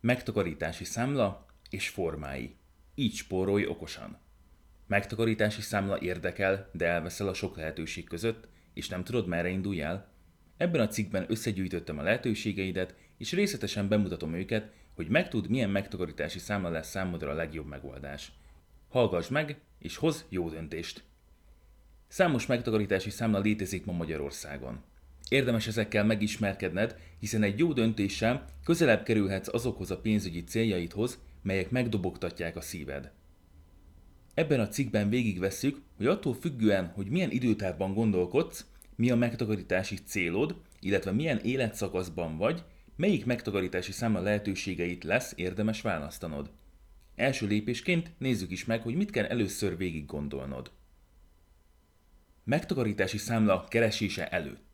Megtakarítási számla és formái. Így spórolj okosan. Megtakarítási számla érdekel, de elveszel a sok lehetőség között, és nem tudod, merre indulj el? Ebben a cikkben összegyűjtöttem a lehetőségeidet, és részletesen bemutatom őket, hogy megtudd, milyen megtakarítási számla lesz számodra a legjobb megoldás. Hallgass meg, és hozz jó döntést! Számos megtakarítási számla létezik ma Magyarországon. Érdemes ezekkel megismerkedned, hiszen egy jó döntéssel közelebb kerülhetsz azokhoz a pénzügyi céljaidhoz, melyek megdobogtatják a szíved. Ebben a cikkben végigvesszük, hogy attól függően, hogy milyen időtávban gondolkodsz, mi a megtakarítási célod, illetve milyen életszakaszban vagy, melyik megtakarítási számla lehetőségeit lesz érdemes választanod. Első lépésként nézzük is meg, hogy mit kell először végig gondolnod. Megtakarítási számla keresése előtt.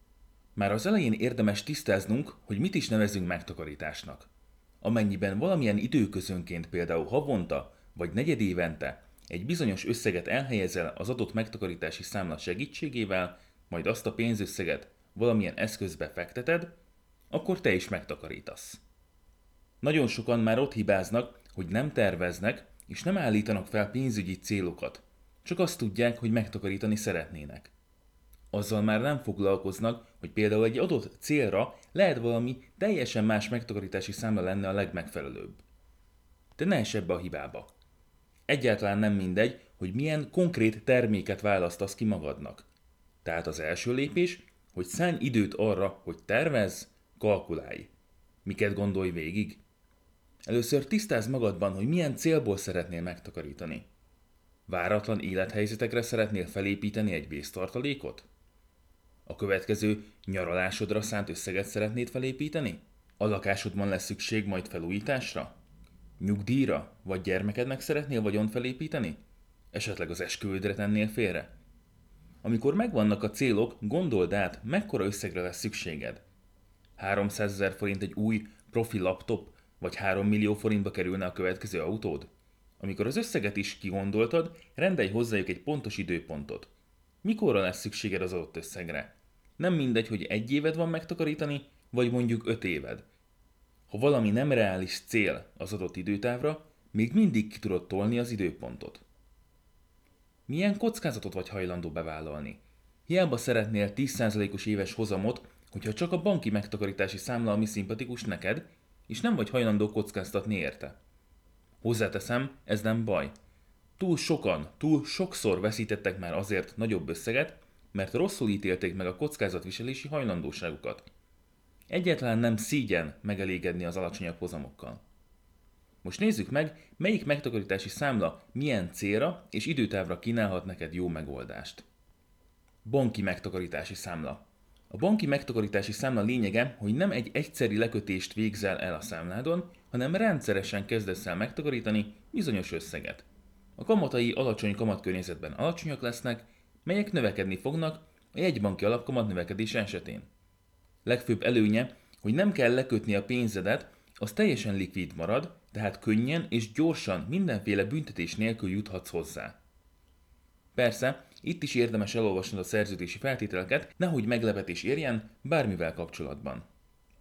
Már az elején érdemes tisztáznunk, hogy mit is nevezünk megtakarításnak. Amennyiben valamilyen időközönként, például havonta vagy negyedévente egy bizonyos összeget elhelyezel az adott megtakarítási számla segítségével, majd azt a pénzösszeget valamilyen eszközbe fekteted, akkor te is megtakarítasz. Nagyon sokan már ott hibáznak, hogy nem terveznek és nem állítanak fel pénzügyi célokat, csak azt tudják, hogy megtakarítani szeretnének. Azzal már nem foglalkoznak, hogy például egy adott célra lehet valami teljesen más megtakarítási számla lenne a legmegfelelőbb. De ne ess ebbe a hibába. Egyáltalán nem mindegy, hogy milyen konkrét terméket választasz ki magadnak. Tehát az első lépés, hogy szánj időt arra, hogy tervezz, kalkulálj. Miket gondolj végig? Először tisztázd magadban, hogy milyen célból szeretnél megtakarítani. Váratlan élethelyzetekre szeretnél felépíteni egy vésztartalékot? A következő nyaralásodra szánt összeget szeretnéd felépíteni? A lakásodban lesz szükség majd felújításra? Nyugdíjra vagy gyermekednek szeretnél vagyont felépíteni? Esetleg az esküvődre tennél félre? Amikor megvannak a célok, gondold át, mekkora összegre lesz szükséged. 300 000 forint egy új profi laptop, vagy 3 millió forintba kerülne a következő autód? Amikor az összeget is kigondoltad, rendelj hozzájuk egy pontos időpontot. Mikorra lesz szükséged az adott összegre? Nem mindegy, hogy 1 éved van megtakarítani, vagy mondjuk 5 éved. Ha valami nem reális cél az adott időtávra, még mindig ki tudod tolni az időpontot. Milyen kockázatot vagy hajlandó bevállalni? Hiába szeretnél 10%-os éves hozamot, hogyha csak a banki megtakarítási számla, ami szimpatikus neked, és nem vagy hajlandó kockáztatni érte. Hozzáteszem, ez nem baj. Túl sokan, túl sokszor veszítettek már azért nagyobb összeget, mert rosszul ítélték meg a kockázatviselési hajlandóságukat. Egyáltalán nem szígyen megelégedni az alacsonyabb hozamokkal. Most nézzük meg, melyik megtakarítási számla milyen célra és időtávra kínálhat neked jó megoldást. Banki megtakarítási számla. A banki megtakarítási számla lényege, hogy nem egy egyszeri lekötést végzel el a számládon, hanem rendszeresen kezdesz el megtakarítani bizonyos összeget. A kamatai alacsony kamatkörnyezetben alacsonyak lesznek, melyek növekedni fognak a jegybanki alapkamat növekedése esetén. Legfőbb előnye, hogy nem kell lekötni a pénzedet, az teljesen likvid marad, tehát könnyen és gyorsan mindenféle büntetés nélkül juthatsz hozzá. Persze, itt is érdemes elolvasnod a szerződési feltételeket, nehogy meglepetés érjen bármivel kapcsolatban.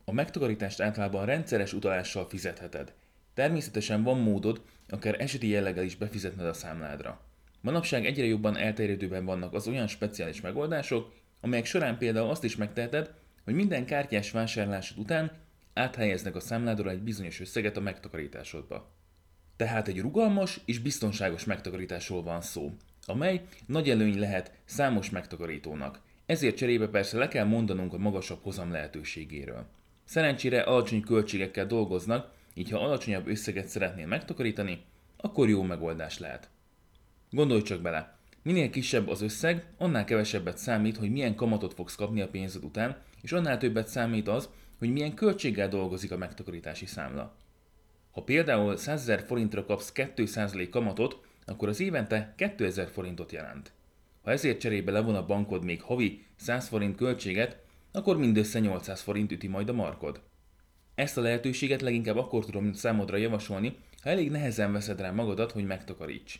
A megtakarítást általában rendszeres utalással fizetheted. Természetesen van módod, akár eseti jelleggel is befizetned a számládra. Manapság egyre jobban elterjedőben vannak az olyan speciális megoldások, amelyek során például azt is megteheted, hogy minden kártyás vásárlásod után áthelyeznek a számládról egy bizonyos összeget a megtakarításodba. Tehát egy rugalmas és biztonságos megtakarításról van szó, amely nagy előny lehet számos megtakarítónak, ezért cserébe persze le kell mondanunk a magasabb hozam lehetőségéről. Szerencsére alacsony költségekkel dolgoznak, így ha alacsonyabb összeget szeretnél megtakarítani, akkor jó megoldás lehet. Gondolj csak bele, minél kisebb az összeg, annál kevesebbet számít, hogy milyen kamatot fogsz kapni a pénzed után, és annál többet számít az, hogy milyen költséggel dolgozik a megtakarítási számla. Ha például 100 000 forintra kapsz 2% kamatot, akkor az évente 2000 forintot jelent. Ha ezért cserébe levon a bankod még havi 100 forint költséget, akkor mindössze 800 forint üti majd a markod. Ezt a lehetőséget leginkább akkor tudom számodra javasolni, ha elég nehezen veszed rá magadat, hogy megtakaríts.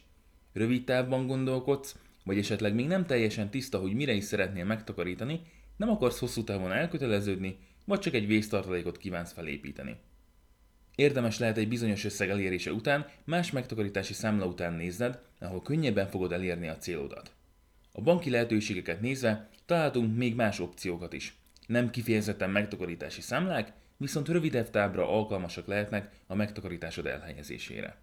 Rövid távban gondolkodsz, vagy esetleg még nem teljesen tiszta, hogy mire is szeretnél megtakarítani, nem akarsz hosszú távon elköteleződni, vagy csak egy vésztartalékot kívánsz felépíteni. Érdemes lehet egy bizonyos összeg elérése után más megtakarítási számla után nézned, ahol könnyebben fogod elérni a célodat. A banki lehetőségeket nézve találtunk még más opciókat is. Nem kifejezetten megtakarítási számlák, viszont rövidebb távra alkalmasak lehetnek a megtakarításod elhelyezésére.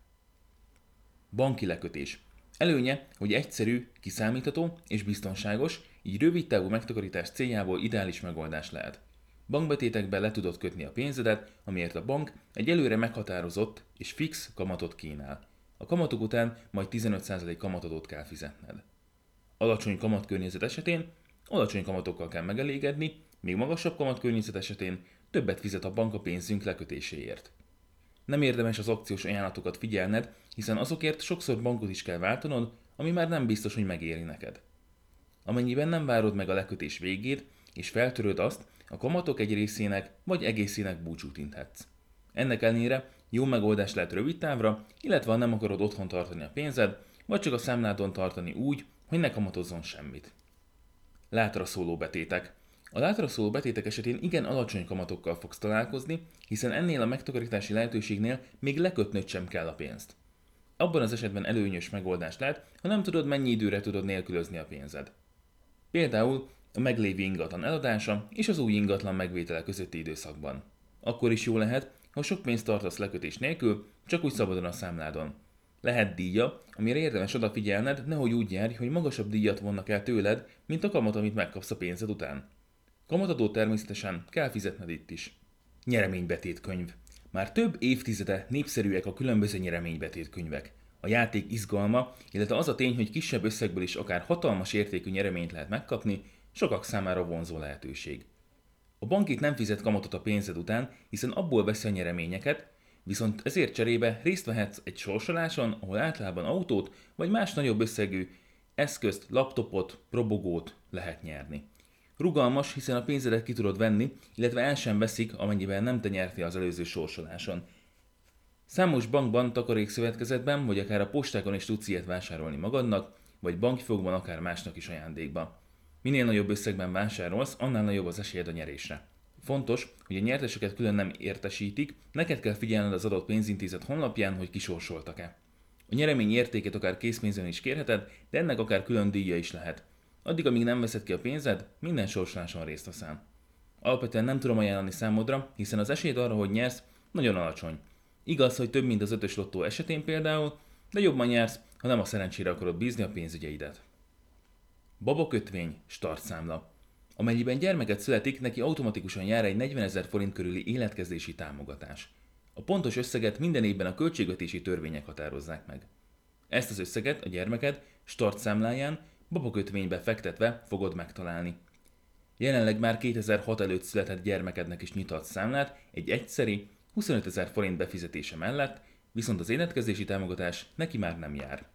Banki lekötés. Előnye, hogy egyszerű, kiszámítható és biztonságos, így rövid távú megtakarítás céljából ideális megoldás lehet. Bankbetétekbe le tudod kötni a pénzedet, amiért a bank egy előre meghatározott és fix kamatot kínál. A kamatok után majd 15% kamatadót kell fizetned. Alacsony kamatkörnyezet esetén alacsony kamatokkal kell megelégedni, még magasabb kamatkörnyezet esetén többet fizet a bank a pénzünk lekötéséért. Nem érdemes az akciós ajánlatokat figyelned, hiszen azokért sokszor bankot is kell váltanod, ami már nem biztos, hogy megéri neked. Amennyiben nem várod meg a lekötés végét, és feltöröd azt, a kamatok egy részének vagy egészének búcsút inthetsz. Ennek ellenére jó megoldás lehet rövid távra, illetve ha nem akarod otthon tartani a pénzed, vagy csak a számládon tartani úgy, hogy ne kamatozzon semmit. Látraszóló betétek. A látraszóló betétek esetén igen alacsony kamatokkal fogsz találkozni, hiszen ennél a megtakarítási lehetőségnél még lekötnöd sem kell a pénzt. Abban az esetben előnyös megoldás lehet, ha nem tudod, mennyi időre tudod nélkülözni a pénzed. Például a meglévő ingatlan eladása és az új ingatlan megvétele közötti időszakban. Akkor is jó lehet, ha sok pénzt tartasz lekötés nélkül, csak úgy szabadon a számládon. Lehet díja, amire érdemes odafigyelned, nehogy úgy járj, hogy magasabb díjat vonnak el tőled, mint a kamat, amit megkapsz a pénzed után. Kamatadót természetesen kell fizetned itt is. Nyereménybetétkönyv. Már több évtizede népszerűek a különböző nyereménybetétkönyvek. A játék izgalma, illetve az a tény, hogy kisebb összegből is akár hatalmas értékű nyereményt lehet megkapni, sokak számára vonzó lehetőség. A bank itt nem fizet kamatot a pénzed után, hiszen abból veszi a nyereményeket, viszont ezért cserébe részt vehetsz egy sorsoláson, ahol általában autót vagy más nagyobb összegű eszközt, laptopot, robogót lehet nyerni. Rugalmas, hiszen a pénzedet ki tudod venni, illetve el sem veszik, amennyiben nem te nyertél az előző sorsoláson. Számos bankban, takarékszövetkezetben vagy akár a postákon is tudsz ilyet vásárolni magadnak, vagy bankifogban akár másnak is ajándékba. Minél nagyobb összegben vásárolsz, annál nagyobb az esélyed a nyerésre. Fontos, hogy a nyerteseket külön nem értesítik, neked kell figyelned az adott pénzintézet honlapján, hogy kisorsoltak-e. A nyeremény értékét akár készpénzön is kérheted, de ennek akár külön díja is lehet. Addig, amíg nem veszed ki a pénzed, minden sorsoláson részt veszel. Alapvetően nem tudom ajánlani számodra, hiszen az esélyed arra, hogy nyersz, nagyon alacsony. Igaz, hogy több, mint az 5-ös lottó esetén például, de jobban nyersz, ha nem a szerencsére akarod bízni a pénzügyeidet. Babakötvény, startszámla. Amennyiben gyermeket születik, neki automatikusan jár egy 40 000 forint körüli életkezdési támogatás. A pontos összeget minden évben a költségvetési törvények határozzák meg. Ezt az összeget a gyermeked startszámláján babakötvénybe fektetve fogod megtalálni. Jelenleg már 2006 előtt született gyermekednek is nyitott számlát egy egyszeri 25 000 forint befizetése mellett, viszont az életkezdési támogatás neki már nem jár.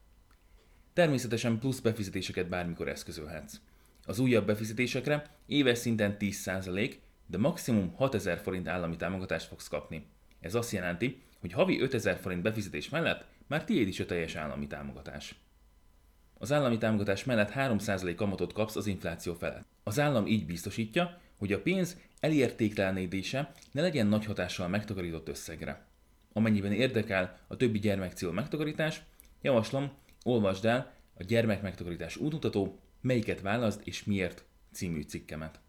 Természetesen plusz befizetéseket bármikor eszközölhetsz. Az újabb befizetésekre éves szinten 10%, de maximum 6 000 forint állami támogatást fogsz kapni. Ez azt jelenti, hogy havi 5 000 forint befizetés mellett már tiéd is a teljes állami támogatás. Az állami támogatás mellett 3% kamatot kapsz az infláció felett. Az állam így biztosítja, hogy a pénz elértéktelenedése ne legyen nagy hatással a megtakarított összegre. Amennyiben érdekel a többi gyermekcél megtakarítás, javaslom, olvasd el a Gyermekmegtakarítás útmutató, melyiket válaszd és miért című cikkemet.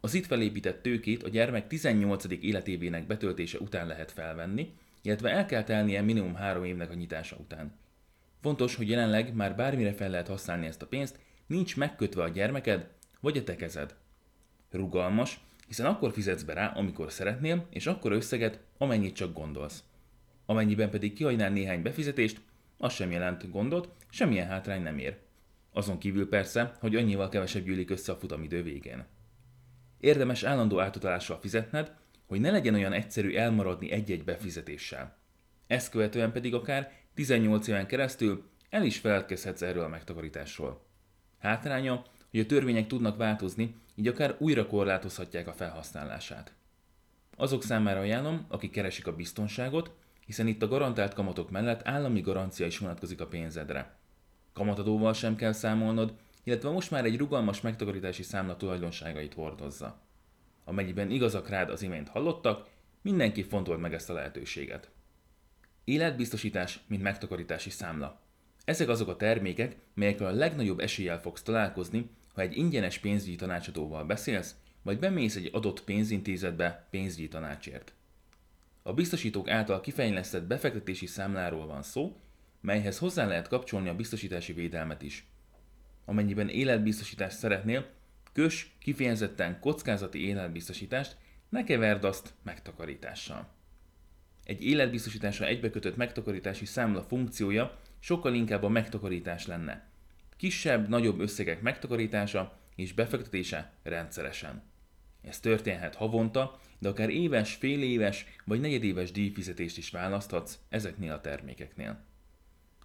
Az itt felépített tőkét a gyermek 18. életévének betöltése után lehet felvenni, illetve el kell telnie minimum 3 évnek a nyitása után. Fontos, hogy jelenleg már bármire fel lehet használni ezt a pénzt, nincs megkötve a gyermeked vagy a te kezed. Rugalmas, hiszen akkor fizetsz be rá, amikor szeretnél, és akkor összeget, amennyit csak gondolsz. Amennyiben pedig kihagynál néhány befizetést, az sem jelent gondot, semmilyen hátrány nem ér. Azon kívül persze, hogy annyival kevesebb gyűlik össze a futamidő végén. Érdemes állandó átutalással fizetned, hogy ne legyen olyan egyszerű elmaradni egy-egy befizetéssel. Ezt követően pedig akár 18 éven keresztül el is feledkezhetsz erről a megtakarításról. Hátránya, hogy a törvények tudnak változni, így akár újra korlátozhatják a felhasználását. Azok számára ajánlom, akik keresik a biztonságot, hiszen itt a garantált kamatok mellett állami garancia is vonatkozik a pénzedre. Kamatadóval sem kell számolnod, illetve most már egy rugalmas megtakarítási számla tulajdonságait hordozza. Amennyiben igazak rád az imént hallottak, Mindenki fontolt meg ezt a lehetőséget. Életbiztosítás, mint megtakarítási számla. Ezek azok a termékek, melyekkel a legnagyobb eséllyel fogsz találkozni, ha egy ingyenes pénzügyi tanácsadóval beszélsz, vagy bemész egy adott pénzintézetbe pénzügyi tanácsért. A biztosítók által kifejlesztett befektetési számláról van szó, melyhez hozzá lehet kapcsolni a biztosítási védelmet is. Amennyiben életbiztosítást szeretnél, kösd kifejezetten kockázati életbiztosítást, ne keverd azt megtakarítással. Egy életbiztosításra egybekötött megtakarítási számla funkciója sokkal inkább a megtakarítás lenne. Kisebb, nagyobb összegek megtakarítása és befektetése rendszeresen. Ez történhet havonta, de akár éves, féléves vagy negyedéves díjfizetést is választhatsz ezeknél a termékeknél.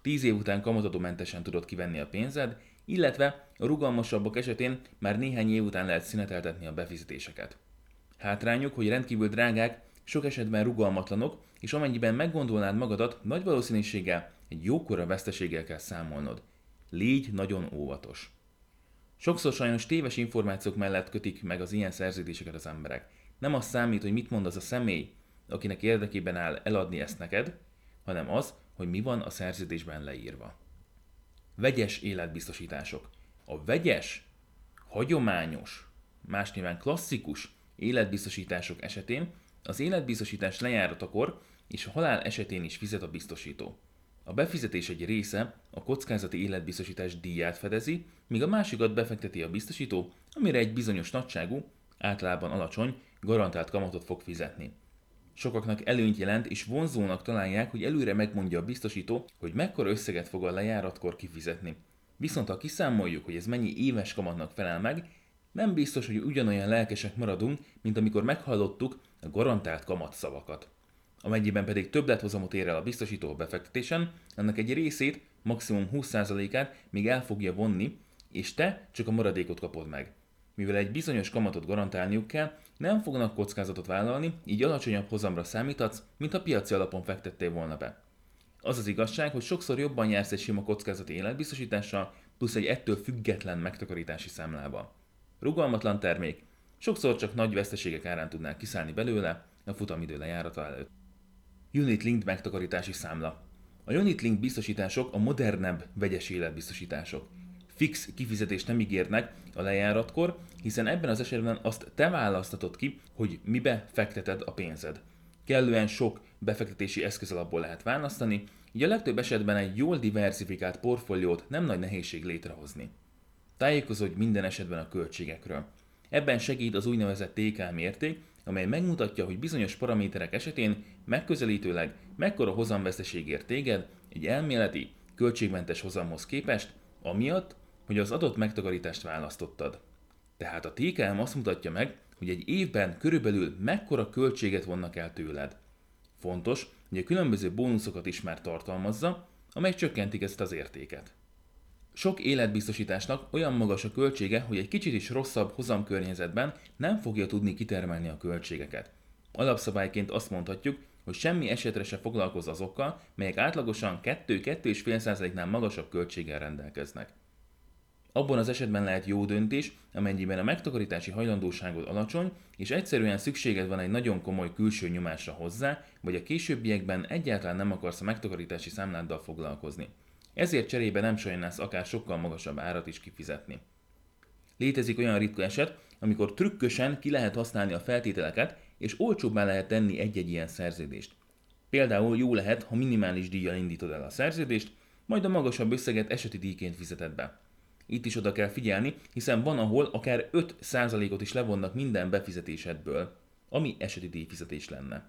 10 év után kamatadómentesen tudod kivenni a pénzed, illetve a rugalmasabbak esetén már néhány év után lehet szüneteltetni a befizetéseket. Hátrányuk, hogy rendkívül drágák, sok esetben rugalmatlanok, és amennyiben meggondolnád magadat, nagy valószínűséggel egy jókora veszteséggel kell számolnod. Légy nagyon óvatos. Sokszor sajnos téves információk mellett kötik meg az ilyen szerződéseket az emberek. Nem az számít, hogy mit mond az a személy, akinek érdekében áll eladni ezt neked, hanem az, hogy mi van a szerződésben leírva. Vegyes életbiztosítások. A vegyes, hagyományos, más néven klasszikus életbiztosítások esetén az életbiztosítás lejáratakor és a halál esetén is fizet a biztosító. A befizetés egy része a kockázati életbiztosítás díját fedezi, míg a másikat befekteti a biztosító, amire egy bizonyos nagyságú, általában alacsony, garantált kamatot fog fizetni. Sokaknak előnyt jelent és vonzónak találják, hogy előre megmondja a biztosító, hogy mekkora összeget fog a lejáratkor kifizetni. Viszont ha kiszámoljuk, hogy ez mennyi éves kamatnak felel meg, nem biztos, hogy ugyanolyan lelkesek maradunk, mint amikor meghallottuk a garantált kamatszavakat. Amennyiben pedig többlethozamot ér el a biztosító befektetésen, ennek egy részét, maximum 20%-át még el fogja vonni, és te csak a maradékot kapod meg. Mivel egy bizonyos kamatot garantálniuk kell, nem fognak kockázatot vállalni, így alacsonyabb hozamra számíthatsz, mint ha piaci alapon fektettél volna be. Az az igazság, hogy sokszor jobban jársz egy sima kockázati életbiztosítással, plusz egy ettől független megtakarítási számlával. Rugalmatlan termék, sokszor csak nagy veszteségek árán tudnál kiszállni belőle a futamidő lejárata előtt. Unit-linked megtakarítási számla. A unit-linked biztosítások a modernebb vegyes életbiztosítások. Fix kifizetést nem ígérnek a lejáratkor, hiszen ebben az esetben azt te választatod ki, hogy mibe fekteted a pénzed. Kellően sok befektetési eszköz alapból lehet választani, így a legtöbb esetben egy jól diversifikált portfóliót nem nagy nehézség létrehozni. Tájékozódj minden esetben a költségekről. Ebben segít az úgynevezett TK mérték, amely megmutatja, hogy bizonyos paraméterek esetén megközelítőleg mekkora hozamveszteség ér téged egy elméleti, költségmentes hozamhoz képest, amiatt, hogy az adott megtakarítást választottad. Tehát a TKM azt mutatja meg, hogy egy évben körülbelül mekkora költséget vonnak el tőled. Fontos, hogy a különböző bónuszokat is már tartalmazza, amely csökkentik ezt az értéket. Sok életbiztosításnak olyan magas a költsége, hogy egy kicsit is rosszabb hozamkörnyezetben nem fogja tudni kitermelni a költségeket. Alapszabályként azt mondhatjuk, hogy semmi esetre se foglalkozz azokkal, melyek átlagosan 2-2,5%-nál magasabb költséggel rendelkeznek. Abban az esetben lehet jó döntés, amennyiben a megtakarítási hajlandóságod alacsony, és egyszerűen szükséged van egy nagyon komoly külső nyomásra hozzá, vagy a későbbiekben egyáltalán nem akarsz a megtakarítási számláddal foglalkozni. Ezért cserébe nem sajnálsz akár sokkal magasabb árat is kifizetni. Létezik olyan ritka eset, amikor trükkösen ki lehet használni a feltételeket, és olcsóbbá lehet tenni egy-egy ilyen szerződést. Például jó lehet, ha minimális díjjal indítod el a szerződést, majd a magasabb összeget eseti díjként fizeted be. Itt is oda kell figyelni, hiszen van, ahol akár 5%-ot is levonnak minden befizetésedből, ami eseti díjfizetés lenne.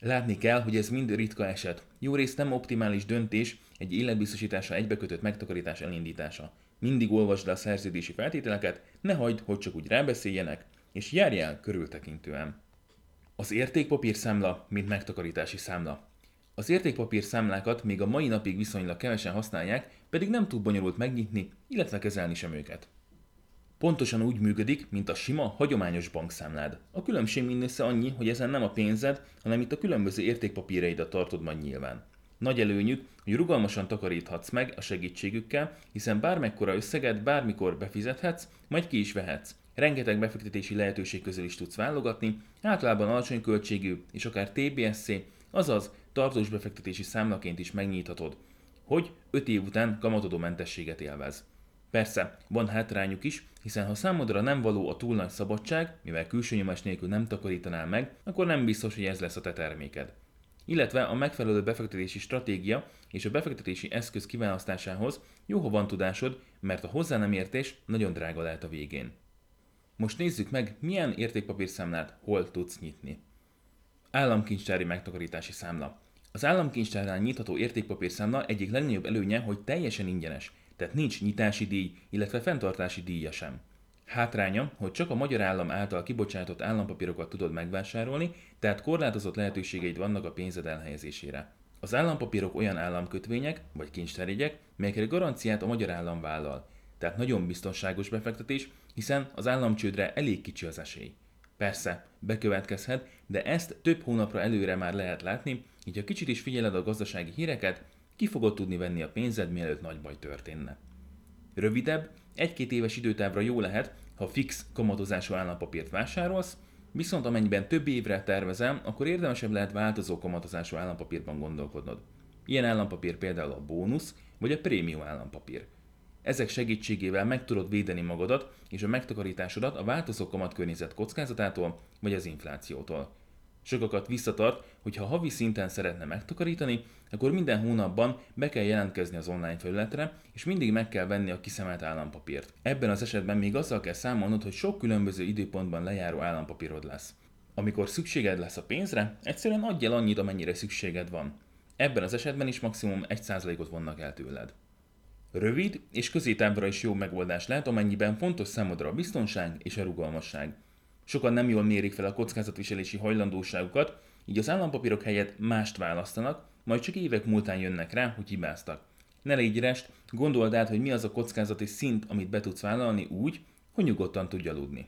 Látni kell, hogy ez mind ritka eset. Jó részt nem optimális döntés egy életbiztosításra egybekötött megtakarítás elindítása. Mindig olvasd le a szerződési feltételeket, ne hagyd, hogy csak úgy rábeszéljenek, és járj el körültekintően. Az értékpapírszámla, mint megtakarítási számla. Az értékpapírszámlákat még a mai napig viszonylag kevesen használják, pedig nem túl bonyolult megnyitni, illetve kezelni sem őket. Pontosan úgy működik, mint a sima, hagyományos bankszámlád. A különbség mindössze annyi, hogy ezen nem a pénzed, hanem itt a különböző értékpapíraidat tartod majd nyilván. Nagy előnyük, hogy rugalmasan takaríthatsz meg a segítségükkel, hiszen bármekkora összeget bármikor befizethetsz, majd ki is vehetsz. rengeteg befektetési lehetőség közül is tudsz válogatni, általában alacsony költségű és akár TBSC, azaz tartós befektetési számlaként is megnyithatod, hogy 5 év után kamatadó mentességet élvez. Persze, van hátrányuk is, hiszen ha számodra nem való a túl nagy szabadság, mivel külső nyomás nélkül nem takarítanál meg, akkor nem biztos, hogy ez lesz a te terméked. Illetve a megfelelő befektetési stratégia és a befektetési eszköz kiválasztásához jó, ha van tudásod, mert a hozzá nem értés nagyon drága lehet a végén. Most nézzük meg, milyen értékpapírszámlát hol tudsz nyitni. Államkincstári megtakarítási számla. Az államkincstárnál nyitható értékpapírszámla egyik legnagyobb előnye, hogy teljesen ingyenes, tehát nincs nyitási díj, illetve fenntartási díja sem. Hátránya, hogy csak a magyar állam által kibocsátott állampapírokat tudod megvásárolni, tehát korlátozott lehetőségeid vannak a pénzed elhelyezésére. Az állampapírok olyan államkötvények vagy kincstárjegyek, melyekre garanciát a magyar állam vállal. Tehát nagyon biztonságos befektetés, hiszen az államcsődre elég kicsi az esély. Persze, bekövetkezhet, de ezt több hónapra előre már lehet látni, így ha kicsit is figyeled a gazdasági híreket, ki fogod tudni venni a pénzed, mielőtt nagy baj történne. Rövidebb, 1-2 éves időtávra jó lehet, ha fix kamatozású állampapírt vásárolsz, viszont amennyiben több évre tervezem, akkor érdemesebb lehet változó kamatozású állampapírban gondolkodnod. Ilyen állampapír például a bónusz vagy a prémium állampapír. Ezek segítségével meg tudod védeni magadat és a megtakarításodat a változó kamatkörnyezet kockázatától vagy az inflációtól. Sokakat visszatart, hogy ha havi szinten szeretne megtakarítani, akkor minden hónapban be kell jelentkezni az online felületre, és mindig meg kell venni a kiszemelt állampapírt. Ebben az esetben még azzal kell számolnod, hogy sok különböző időpontban lejáró állampapírod lesz. Amikor szükséged lesz a pénzre, egyszerűen adj el annyit, amennyire szükséged van. Ebben az esetben is maximum 1%-ot vonnak el tőled. Rövid és középtávra is jó megoldás lehet, amennyiben fontos számodra a biztonság és a rugalmasság. Sokan nem jól mérik fel a kockázatviselési hajlandóságukat, így az állampapírok helyett mást választanak, majd csak évek múltán jönnek rá, hogy hibáztak. Ne légy rest, gondold át, hogy mi az a kockázati szint, amit be tudsz vállalni úgy, hogy nyugodtan tudj aludni.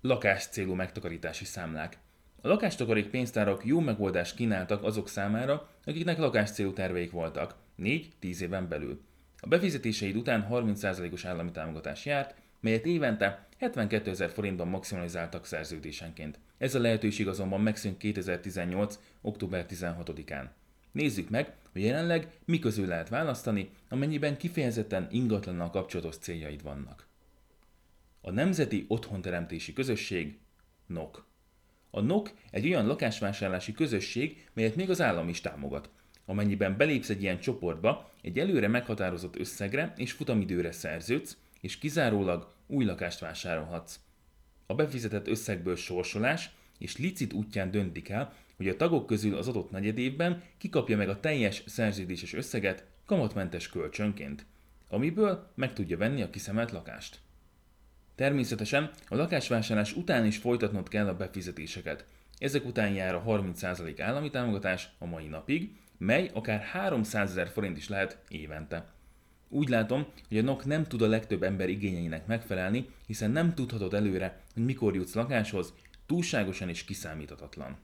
Lakás célú megtakarítási számlák. A lakástakarék pénztárak jó megoldást kínáltak azok számára, akiknek lakás célú terveik voltak, 4-10 éven belül. A befizetéseid után 30%-os állami támogatás járt, melyet évente 72.000 forintban maximalizáltak szerződésenként. Ez a lehetőség azonban megszűnt 2018. október 16-án. Nézzük meg, hogy jelenleg mi közül lehet választani, amennyiben kifejezetten ingatlannal kapcsolatos céljaid vannak. A Nemzeti Otthonteremtési Közösség, NOK. A NOK egy olyan lakásvásárlási közösség, melyet még az állam is támogat. Amennyiben belépsz egy ilyen csoportba, egy előre meghatározott összegre és futamidőre szerződsz, és kizárólag új lakást vásárolhatsz. A befizetett összegből sorsolás és licit útján döntik el, hogy a tagok közül az adott negyedévben kikapja meg a teljes szerződéses összeget kamatmentes kölcsönként, amiből meg tudja venni a kiszemelt lakást. Természetesen a lakásvásárlás után is folytatnod kell a befizetéseket. Ezek után jár a 30% állami támogatás a mai napig, mely akár 300.000 forint is lehet évente. Úgy látom, hogy a NOK nem tud a legtöbb ember igényeinek megfelelni, hiszen nem tudhatod előre, hogy mikor jutsz lakáshoz, túlságosan és kiszámíthatatlan.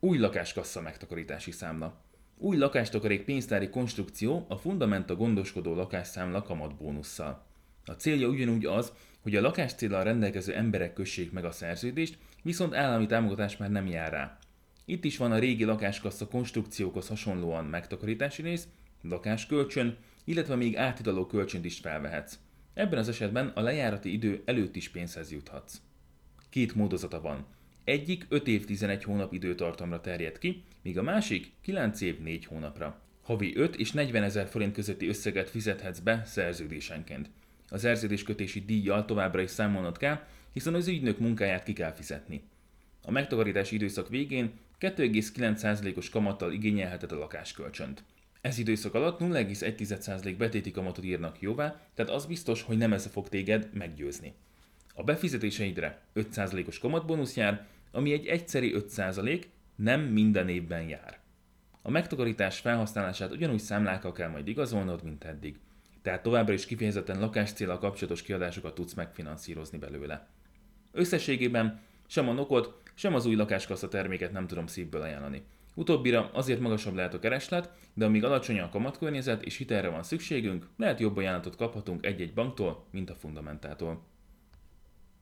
Új lakáskassa megtakarítási számla. Új lakástakarék pénztári konstrukció a Fundamenta gondoskodó lakásszámla kamatbónusszal. A célja ugyanúgy az, hogy a lakáscéllal rendelkező emberek kössék meg a szerződést, viszont állami támogatás már nem jár rá. Itt is van a régi lakáskassa konstrukciókhoz hasonlóan megtakarítási rész, lakáskölcsön, illetve még áthidaló kölcsönt is felvehetsz. Ebben az esetben a lejárati idő előtt is pénzhez juthatsz. Két módozata van. Egyik 5 év 11 hónap időtartamra terjed ki, míg a másik 9 év 4 hónapra. Havi 5 és 40.000 forint közötti összeget fizethetsz be szerződésenként. A szerződéskötési díjjal továbbra is számolnod kell, hiszen az ügynök munkáját ki kell fizetni. A megtakarítási időszak végén 2,9%-os kamattal igényelheted a lakáskölcsönt. Ez időszak alatt 0,1% betéti kamatot írnak jóvá, tehát az biztos, hogy nem ez fog téged meggyőzni. A befizetéseidre 5%-os kamatbónusz jár, ami egy egyszeri 5%, nem minden évben jár. A megtakarítás felhasználását ugyanúgy számlákkal kell majd igazolnod, mint eddig. Tehát továbbra is kifejezetten lakáscéllal kapcsolatos kiadásokat tudsz megfinanszírozni belőle. Összességében sem a NOK-ot, sem az új lakáskassa terméket nem tudom szívből ajánlani. Utóbbira azért magasabb lehet a kereslet, de amíg alacsony a kamatkörnyezet és hitelre van szükségünk, lehet jobb ajánlatot kaphatunk egy-egy banktól, mint a Fundamentától.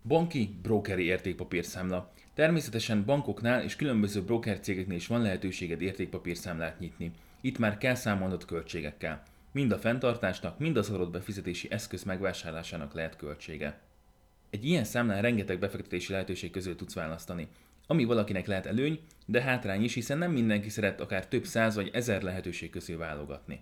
Banki, brókeri értékpapírszámla. Természetesen bankoknál és különböző brókercégeknél is van lehetőséged értékpapírszámlát nyitni. Itt már kell számolnod költségekkel. Mind a fenntartásnak, mind az adott befizetési eszköz megvásárlásának lehet költsége. Egy ilyen számlán rengeteg befektetési lehetőség közül tudsz választani, ami valakinek lehet előny, de hátrány is, hiszen nem mindenki szeret akár több 100 vagy 1000 lehetőség közül válogatni.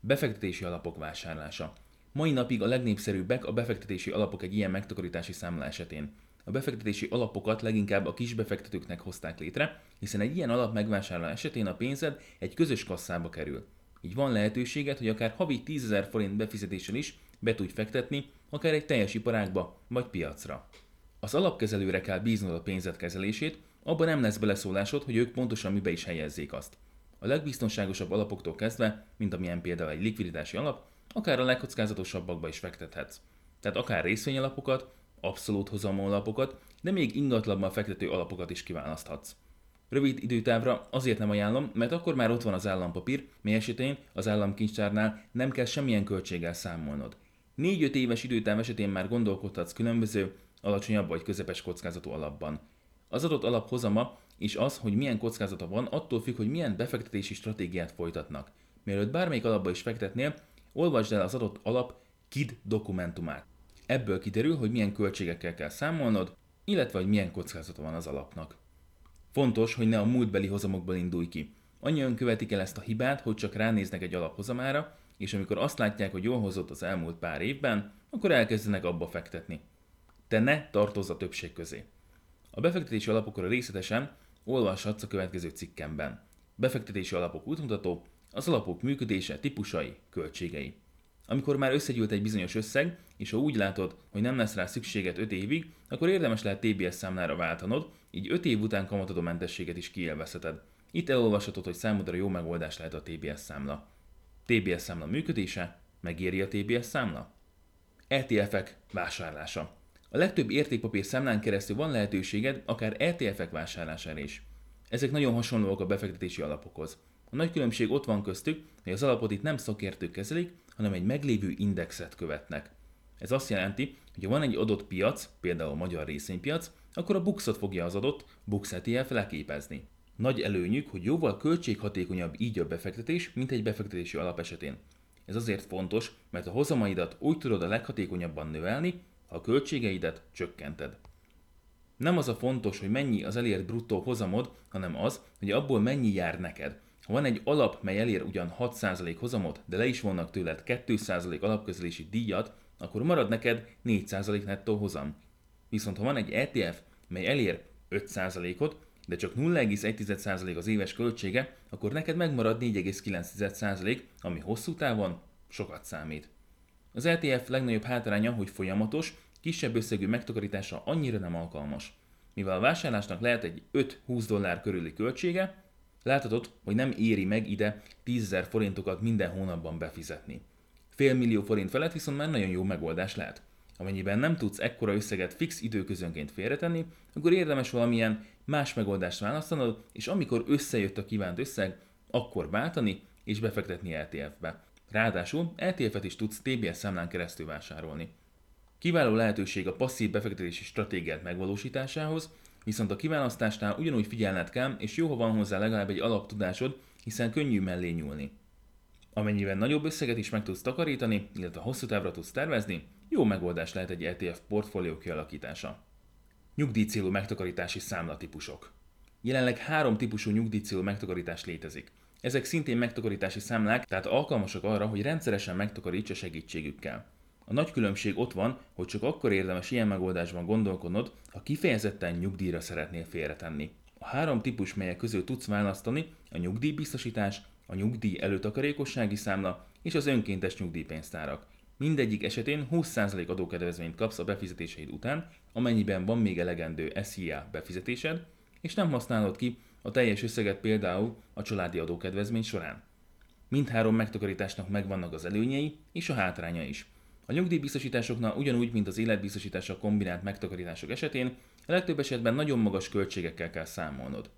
Befektetési alapok vásárlása. Mai napig a legnépszerűbbek a befektetési alapok egy ilyen megtakarítási számla esetén. A befektetési alapokat leginkább a kisbefektetőknek hozták létre, hiszen egy ilyen alap megvásárlása esetén a pénzed egy közös kasszába kerül. Így van lehetőséged, hogy akár havi 10.000 forint befizetéssel is be tudj fektetni, akár egy teljes iparágba vagy piacra. Az alapkezelőre kell bíznod a pénzed kezelését, abban nem lesz beleszólásod, hogy ők pontosan mibe is helyezzék azt. A legbiztonságosabb alapoktól kezdve, mint amilyen például egy likviditási alap, akár a legkockázatosabbakba is fektethetsz. Tehát akár részvényalapokat, abszolút hozamú alapokat, de még ingatlanban fektető alapokat is kiválaszthatsz. Rövid időtávra azért nem ajánlom, mert akkor már ott van az állampapír, mely esetén az államkincstárnál nem kell semmilyen költséggel számolnod. 4-5 éves időtáv esetén már gondolkodhatsz különböző, alacsonyabb vagy közepes kockázatú alapban. Az adott alap hozama és az, hogy milyen kockázata van, attól függ, hogy milyen befektetési stratégiát folytatnak. Mielőtt bármelyik alapba is fektetnél, olvasd el az adott alap KID dokumentumát. Ebből kiderül, hogy milyen költségekkel kell számolnod, illetve hogy milyen kockázata van az alapnak. Fontos, hogy ne a múltbeli hozamokból indulj ki. Annyian követik el ezt a hibát, hogy csak ránéznek egy alaphozamára, és amikor azt látják, hogy jól hozott az elmúlt pár évben, akkor elkezdenek abba fektetni. Te ne tartozz a többség közé. A befektetési alapokra részletesen olvashatsz a következő cikkemben. Befektetési alapok útmutató, az alapok működése, típusai, költségei. Amikor már összegyűlt egy bizonyos összeg, és ha úgy látod, hogy nem lesz rá szükséged 5 évig, akkor érdemes lehet TBS számlára váltanod, így 5 év után kamatadómentességet is kiélvezheted. Itt elolvashatod, hogy számodra jó megoldás lehet a TBS számla. TBS számla működése, megéri a TBS számla? ETF-ek vásárlása. A legtöbb értékpapír számlán keresztül van lehetőséged akár ETF-ek vásárlására is. Ezek nagyon hasonlóak a befektetési alapokhoz. A nagy különbség ott van köztük, hogy az alapot itt nem szakértők kezelik, hanem egy meglévő indexet követnek. Ez azt jelenti, hogy ha van egy adott piac, például a magyar részvénypiac, akkor a BUX-ot fogja az adott BUX ETF leképezni. Nagy előnyük, hogy jóval költséghatékonyabb így a befektetés, mint egy befektetési alap esetén. Ez azért fontos, mert a hozamaidat úgy tudod a leghatékonyabban növelni, ha a költségeidet csökkented. Nem az a fontos, hogy mennyi az elért bruttó hozamod, hanem az, hogy abból mennyi jár neked. Ha van egy alap, mely elér ugyan 6% hozamot, de le is vonnak tőled 2% alapkezelési díjat, akkor marad neked 4% nettó hozam. Viszont ha van egy ETF, mely elér 5%-ot, de csak 0,1% az éves költsége, akkor neked megmarad 4,9%, ami hosszú távon sokat számít. Az ETF legnagyobb hátránya, hogy folyamatos, kisebb összegű megtakarítása annyira nem alkalmas. Mivel a vásárlásnak lehet egy $5-20 körüli költsége, láthatod, hogy nem éri meg ide 10.000 forintokat minden hónapban befizetni. Félmillió forint felett viszont már nagyon jó megoldás lehet. Amennyiben nem tudsz ekkora összeget fix időközönként félretenni, akkor érdemes valamilyen más megoldást választanod, és amikor összejött a kívánt összeg, akkor váltani és befektetni ETF-be. Ráadásul ETF-et is tudsz TBS számlán keresztül vásárolni. Kiváló lehetőség a passzív befektetési stratégiát megvalósításához, viszont a kiválasztásnál ugyanúgy figyelned kell, és jó, ha van hozzá legalább egy alaptudásod, hiszen könnyű mellé nyúlni. Amennyiben nagyobb összeget is meg tudsz takarítani, illetve hosszú távra tudsz tervezni, jó megoldás lehet egy ETF portfólió kialakítása. Nyugdíjcélú megtakarítási számlatípusok. Jelenleg 3 típusú nyugdíjcélú megtakarítás létezik. Ezek szintén megtakarítási számlák, tehát alkalmasak arra, hogy rendszeresen megtakaríts a segítségükkel. A nagy különbség ott van, hogy csak akkor érdemes ilyen megoldásban gondolkodnod, ha kifejezetten nyugdíjra szeretnél félretenni. A 3 típus, melyek közül tudsz választani, a nyugdíjbiztosítás, a nyugdíj előtakarékossági számla és az önkéntes nyugdíjpénztárak. Mindegyik esetén 20% adókedvezményt kapsz a befizetéseid után, amennyiben van még elegendő SZIA befizetésed, és nem használod ki a teljes összeget például a családi adókedvezmény során. Mindhárom megtakarításnak megvannak az előnyei és a hátránya is. A nyugdíjbiztosításoknál ugyanúgy, mint az életbiztosítással kombinált megtakarítások esetén, a legtöbb esetben nagyon magas költségekkel kell számolnod.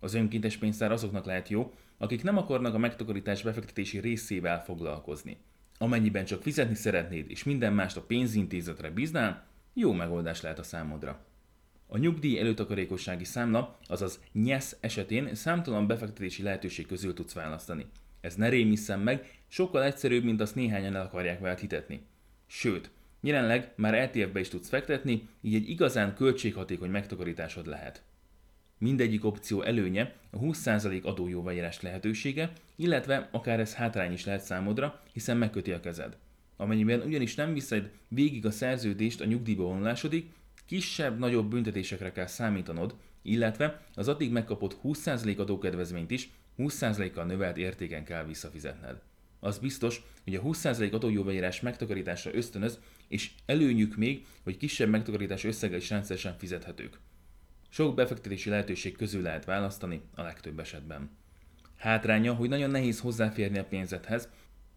Az önkéntes pénztár azoknak lehet jó, akik nem akarnak a megtakarítás befektetési részével foglalkozni. Amennyiben csak fizetni szeretnéd és minden mást a pénzintézetre bíznál, jó megoldás lehet a számodra. A nyugdíj előtakarékossági számla, azaz NYSZ esetén számtalan befektetési lehetőség közül tudsz választani. Ez ne rémisszen meg, sokkal egyszerűbb, mint azt néhányan el akarják veled hitetni. Sőt, jelenleg már ETF-be is tudsz fektetni, így egy igazán költséghatékony megtakarításod lehet. Mindegyik opció előnye a 20% adójóváírás lehetősége, illetve akár ez hátrány is lehet számodra, hiszen megköti a kezed. Amennyiben ugyanis nem viszed végig a szerződést a nyugdíjba vonulásodig, kisebb-nagyobb büntetésekre kell számítanod, illetve az addig megkapott 20% adókedvezményt is 20%-kal növelt értéken kell visszafizetned. Az biztos, hogy a 20% adójóváírás megtakarításra ösztönöz, és előnyük még, hogy kisebb megtakarítás összege is rendszeresen fizethetők. Sok befektetési lehetőség közül lehet választani a legtöbb esetben. Hátránya, hogy nagyon nehéz hozzáférni a pénzedhez,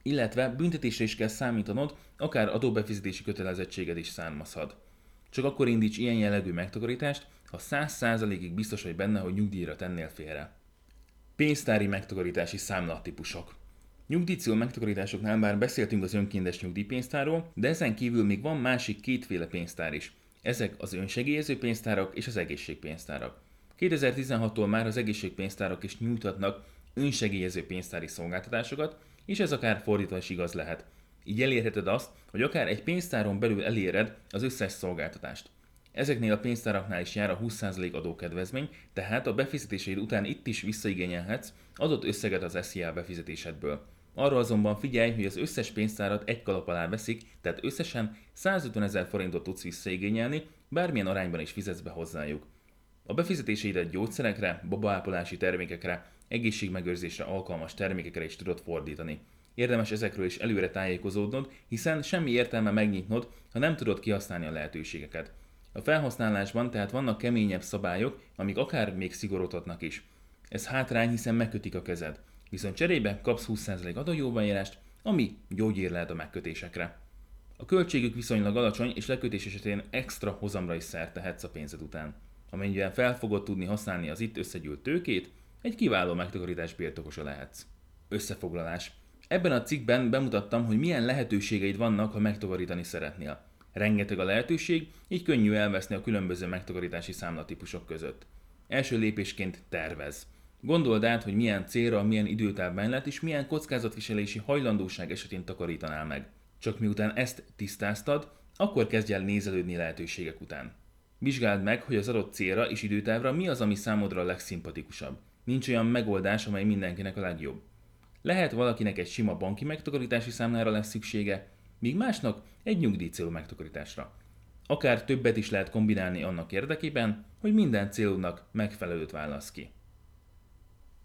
illetve büntetésre is kell számítanod, akár adóbefizetési kötelezettséged is származhat. Csak akkor indíts ilyen jellegű megtakarítást, ha 100%-ig biztos vagy benne, hogy nyugdíjra tennél félre. Pénztári megtakarítási számlatípusok. Nyugdíjcél megtakarításoknál már beszéltünk az önkéntes nyugdíjpénztárról, de ezen kívül még van másik kétféle pénztár is. Ezek az önsegélyező pénztárak és az egészségpénztárak. 2016-tól már az egészségpénztárak is nyújtatnak önsegélyező pénztári szolgáltatásokat, és ez akár fordítva is igaz lehet. Így elérheted azt, hogy akár egy pénztáron belül eléred az összes szolgáltatást. Ezeknél a pénztáraknál is jár a 20% adókedvezmény, tehát a befizetéseid után itt is visszaigényelhetsz adott összeget az SZIA befizetésedből. Arra azonban figyelj, hogy az összes pénztárat egy kalap alá veszik, tehát összesen 150 000 forintot tudsz visszaigényelni, bármilyen arányban is fizetsz be hozzájuk. A befizetéseidet gyógyszerekre, babaápolási termékekre, egészségmegőrzésre alkalmas termékekre is tudod fordítani. Érdemes ezekről is előre tájékozódnod, hiszen semmi értelme megnyitnod, ha nem tudod kihasználni a lehetőségeket. A felhasználásban tehát vannak keményebb szabályok, amik akár még szigorodhatnak is. Ez hátrány, hiszen megkötik a kezed. Viszont cserébe kapsz 20% adójóváírást, ami gyógyír lehet a megkötésekre. A költségük viszonylag alacsony, és lekötés esetén extra hozamra is szert tehetsz a pénzed után. Amennyiben fel fogod tudni használni az itt összegyűlt tőkét, egy kiváló megtakarítás birtokosa lehetsz. Összefoglalás. Ebben a cikkben bemutattam, hogy milyen lehetőségeid vannak, ha megtakarítani szeretnél. Rengeteg a lehetőség, így könnyű elveszni a különböző megtakarítási számlatípusok között. Első lépésként tervez. Gondold át, hogy milyen célra, milyen időtávbánylat és milyen kockázatviselési hajlandóság esetén takarítanál meg. Csak miután ezt tisztáztad, akkor kezdj el nézelődni lehetőségek után. Vizsgáld meg, hogy az adott célra és időtávra mi az, ami számodra a legszimpatikusabb. Nincs olyan megoldás, amely mindenkinek a legjobb. Lehet valakinek egy sima banki megtakarítási számlára lesz szüksége, míg másnak egy nyugdíjcélú megtakarításra. Akár többet is lehet kombinálni annak érdekében, hogy minden célodnak megfelelőt válasz ki.